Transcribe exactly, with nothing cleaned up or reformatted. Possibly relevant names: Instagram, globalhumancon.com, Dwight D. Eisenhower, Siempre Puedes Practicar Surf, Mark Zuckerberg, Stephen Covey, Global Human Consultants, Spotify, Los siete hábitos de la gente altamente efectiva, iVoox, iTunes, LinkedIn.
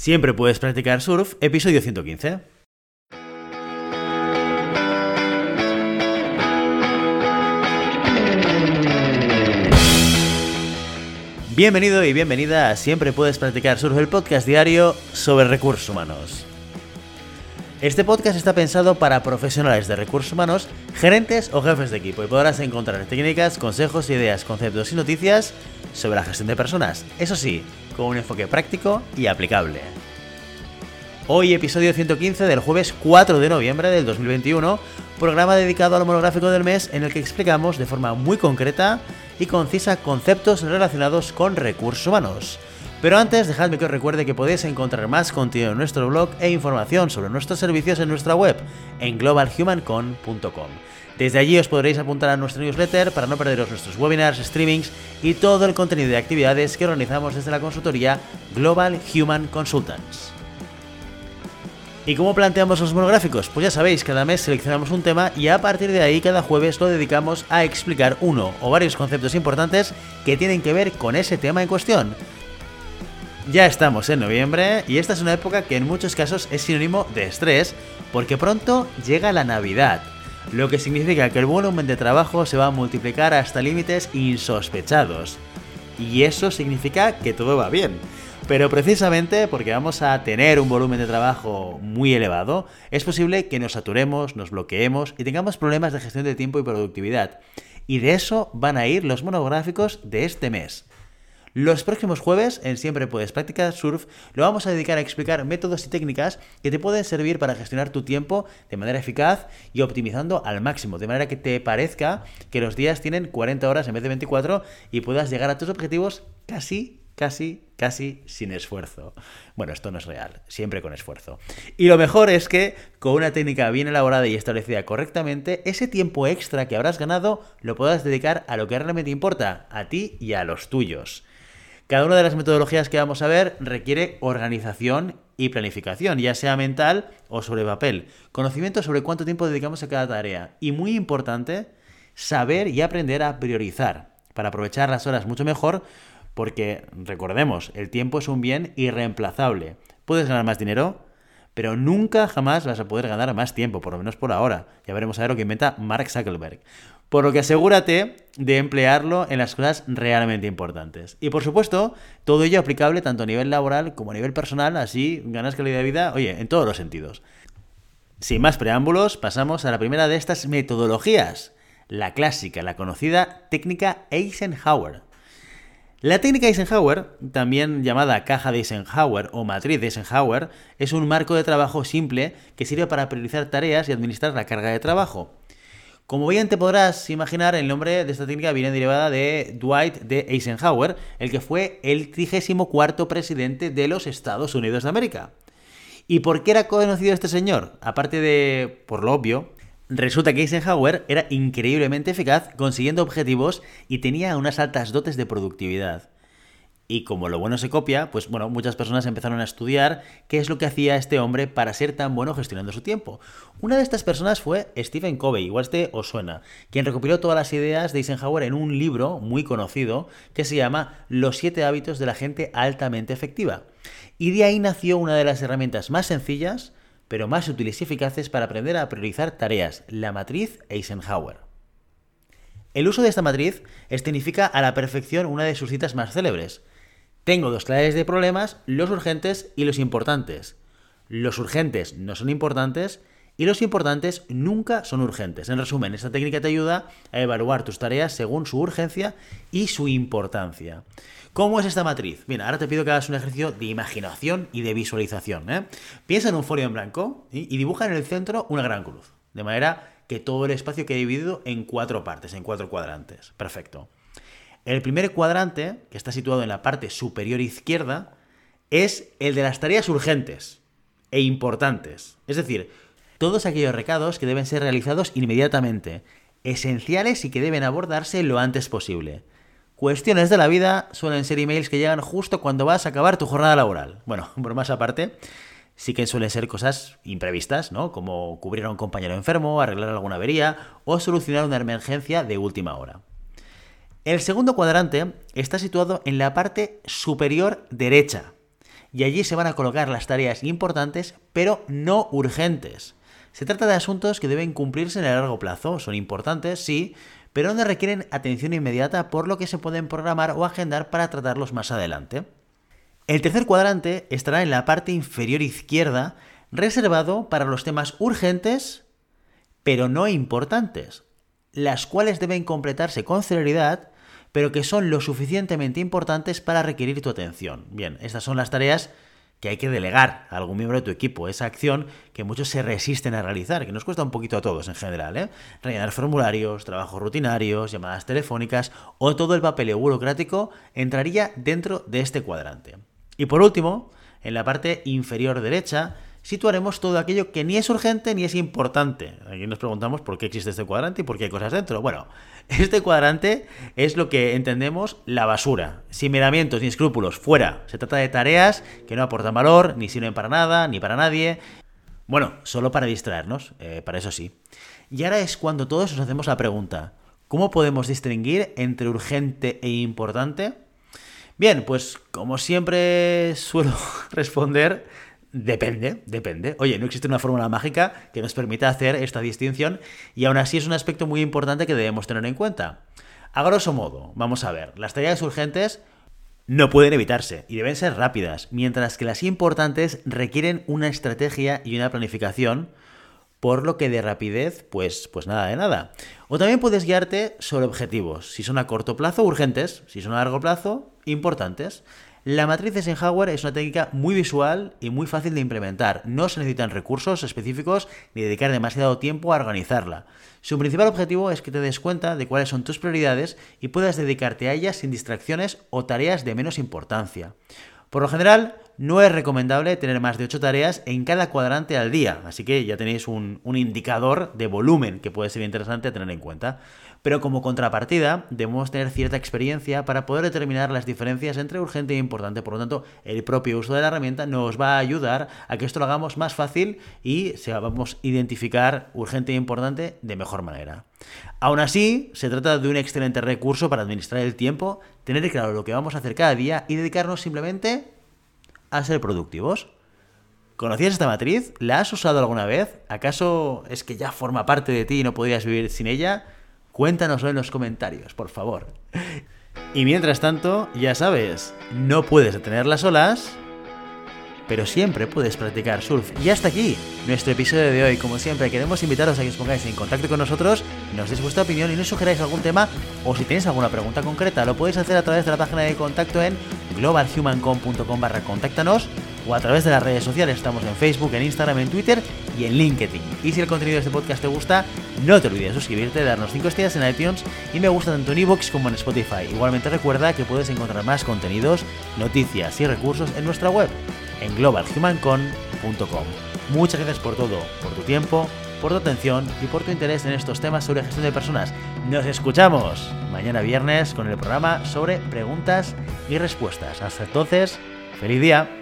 Siempre puedes practicar surf, episodio ciento quince. Bienvenido y bienvenida a Siempre puedes practicar surf, el podcast diario sobre recursos humanos. Este podcast está pensado para profesionales de recursos humanos, gerentes o jefes de equipo, y podrás encontrar técnicas, consejos, ideas, conceptos y noticias sobre la gestión de personas, eso sí, con un enfoque práctico y aplicable. Hoy episodio ciento quince del jueves cuatro de noviembre del dos mil veintiuno, programa dedicado al monográfico del mes en el que explicamos de forma muy concreta y concisa conceptos relacionados con recursos humanos. Pero antes, dejadme que os recuerde que podéis encontrar más contenido en nuestro blog e información sobre nuestros servicios en nuestra web, en global human con punto com. Desde allí os podréis apuntar a nuestro newsletter para no perderos nuestros webinars, streamings y todo el contenido de actividades que organizamos desde la consultoría Global Human Consultants. ¿Y cómo planteamos los monográficos? Pues ya sabéis, cada mes seleccionamos un tema y a partir de ahí cada jueves lo dedicamos a explicar uno o varios conceptos importantes que tienen que ver con ese tema en cuestión. Ya estamos en noviembre y esta es una época que en muchos casos es sinónimo de estrés porque pronto llega la Navidad, lo que significa que el volumen de trabajo se va a multiplicar hasta límites insospechados. Y eso significa que todo va bien, pero precisamente porque vamos a tener un volumen de trabajo muy elevado, es posible que nos saturemos, nos bloqueemos y tengamos problemas de gestión de tiempo y productividad. Y de eso van a ir los monográficos de este mes. Los próximos jueves, en Siempre Puedes Practicar Surf, lo vamos a dedicar a explicar métodos y técnicas que te pueden servir para gestionar tu tiempo de manera eficaz y optimizando al máximo, de manera que te parezca que los días tienen cuarenta horas en vez de veinticuatro y puedas llegar a tus objetivos casi, casi, casi sin esfuerzo. Bueno, esto no es real, siempre con esfuerzo. Y lo mejor es que, con una técnica bien elaborada y establecida correctamente, ese tiempo extra que habrás ganado lo puedas dedicar a lo que realmente importa, a ti y a los tuyos. Cada una de las metodologías que vamos a ver requiere organización y planificación, ya sea mental o sobre papel. Conocimiento sobre cuánto tiempo dedicamos a cada tarea. Y muy importante, saber y aprender a priorizar para aprovechar las horas mucho mejor porque, recordemos, el tiempo es un bien irreemplazable. Puedes ganar más dinero, pero nunca jamás vas a poder ganar más tiempo, por lo menos por ahora. Ya veremos a ver lo que inventa Mark Zuckerberg. Por lo que asegúrate de emplearlo en las cosas realmente importantes. Y por supuesto, todo ello aplicable tanto a nivel laboral como a nivel personal, así ganas calidad de vida, oye, en todos los sentidos. Sin más preámbulos, pasamos a la primera de estas metodologías, la clásica, la conocida técnica Eisenhower. La técnica Eisenhower, también llamada caja de Eisenhower o matriz de Eisenhower, es un marco de trabajo simple que sirve para priorizar tareas y administrar la carga de trabajo. Como bien te podrás imaginar, el nombre de esta técnica viene derivada de Dwight D. Eisenhower, el que fue el trigésimo cuarto presidente de los Estados Unidos de América. ¿Y por qué era conocido este señor? Aparte de por lo obvio, resulta que Eisenhower era increíblemente eficaz consiguiendo objetivos y tenía unas altas dotes de productividad. Y como lo bueno se copia, pues bueno, muchas personas empezaron a estudiar qué es lo que hacía este hombre para ser tan bueno gestionando su tiempo. Una de estas personas fue Stephen Covey, igual este os suena, quien recopiló todas las ideas de Eisenhower en un libro muy conocido que se llama Los siete hábitos de la gente altamente efectiva. Y de ahí nació una de las herramientas más sencillas, pero más útiles y eficaces para aprender a priorizar tareas, la matriz Eisenhower. El uso de esta matriz escenifica a la perfección una de sus citas más célebres. Tengo dos clases de problemas, los urgentes y los importantes. Los urgentes no son importantes y los importantes nunca son urgentes. En resumen, esta técnica te ayuda a evaluar tus tareas según su urgencia y su importancia. ¿Cómo es esta matriz? Bien, ahora te pido que hagas un ejercicio de imaginación y de visualización, ¿eh? Piensa en un folio en blanco y dibuja en el centro una gran cruz, de manera que todo el espacio quede dividido en cuatro partes, en cuatro cuadrantes. Perfecto. El primer cuadrante, que está situado en la parte superior izquierda, es el de las tareas urgentes e importantes. Es decir, todos aquellos recados que deben ser realizados inmediatamente, esenciales y que deben abordarse lo antes posible. Cuestiones de la vida suelen ser emails que llegan justo cuando vas a acabar tu jornada laboral. Bueno, por más aparte, sí que suelen ser cosas imprevistas, ¿no? Como cubrir a un compañero enfermo, arreglar alguna avería o solucionar una emergencia de última hora. El segundo cuadrante está situado en la parte superior derecha y allí se van a colocar las tareas importantes, pero no urgentes. Se trata de asuntos que deben cumplirse en el largo plazo, son importantes, sí, pero no requieren atención inmediata, por lo que se pueden programar o agendar para tratarlos más adelante. El tercer cuadrante estará en la parte inferior izquierda, reservado para los temas urgentes, pero no importantes, las cuales deben completarse con celeridad, pero que son lo suficientemente importantes para requerir tu atención. Bien, estas son las tareas que hay que delegar a algún miembro de tu equipo, esa acción que muchos se resisten a realizar, que nos cuesta un poquito a todos en general, ¿eh? Rellenar formularios, trabajos rutinarios, llamadas telefónicas o todo el papeleo burocrático entraría dentro de este cuadrante. Y por último, en la parte inferior derecha, situaremos todo aquello que ni es urgente ni es importante. Aquí nos preguntamos por qué existe este cuadrante y por qué hay cosas dentro. Bueno, este cuadrante es lo que entendemos la basura. Sin miramientos ni escrúpulos, fuera. Se trata de tareas que no aportan valor, ni sirven para nada, ni para nadie. Bueno, solo para distraernos, eh, para eso sí. Y ahora es cuando todos nos hacemos la pregunta, ¿cómo podemos distinguir entre urgente e importante? Bien, pues como siempre suelo responder, Depende, depende. Oye, no existe una fórmula mágica que nos permita hacer esta distinción y aún así es un aspecto muy importante que debemos tener en cuenta. A grosso modo, vamos a ver, las tareas urgentes no pueden evitarse y deben ser rápidas, mientras que las importantes requieren una estrategia y una planificación, por lo que de rapidez, pues, pues nada de nada. O también puedes guiarte sobre objetivos, si son a corto plazo, urgentes, si son a largo plazo, importantes. La matriz de Eisenhower es una técnica muy visual y muy fácil de implementar. No se necesitan recursos específicos ni dedicar demasiado tiempo a organizarla. Su principal objetivo es que te des cuenta de cuáles son tus prioridades y puedas dedicarte a ellas sin distracciones o tareas de menos importancia. Por lo general, no es recomendable tener más de ocho tareas en cada cuadrante al día, así que ya tenéis un, un indicador de volumen que puede ser interesante tener en cuenta. Pero como contrapartida, debemos tener cierta experiencia para poder determinar las diferencias entre urgente e importante. Por lo tanto, el propio uso de la herramienta nos va a ayudar a que esto lo hagamos más fácil y sepamos identificar urgente e importante de mejor manera. Aún así, se trata de un excelente recurso para administrar el tiempo, tener claro lo que vamos a hacer cada día y dedicarnos simplemente a ser productivos. ¿Conocías esta matriz? ¿La has usado alguna vez? ¿Acaso es que ya forma parte de ti y no podrías vivir sin ella? Cuéntanoslo en los comentarios, por favor. Y mientras tanto, ya sabes, no puedes detener las olas, pero siempre puedes practicar surf. Y hasta aquí nuestro episodio de hoy. Como siempre, queremos invitaros a que os pongáis en contacto con nosotros, nos deis vuestra opinión y nos sugeráis algún tema, o si tenéis alguna pregunta concreta, lo podéis hacer a través de la página de contacto en globalhumancon.com barra contáctanos, o a través de las redes sociales. Estamos en Facebook, en Instagram, en Twitter y en LinkedIn. Y si el contenido de este podcast te gusta, no te olvides de suscribirte, darnos cinco estrellas en iTunes y me gusta tanto en iVoox como en Spotify. Igualmente recuerda que puedes encontrar más contenidos, noticias y recursos en nuestra web, en global human con punto com. Muchas gracias por todo, por tu tiempo, por tu atención y por tu interés en estos temas sobre gestión de personas. Nos escuchamos mañana viernes con el programa sobre preguntas y respuestas. Hasta entonces, ¡feliz día!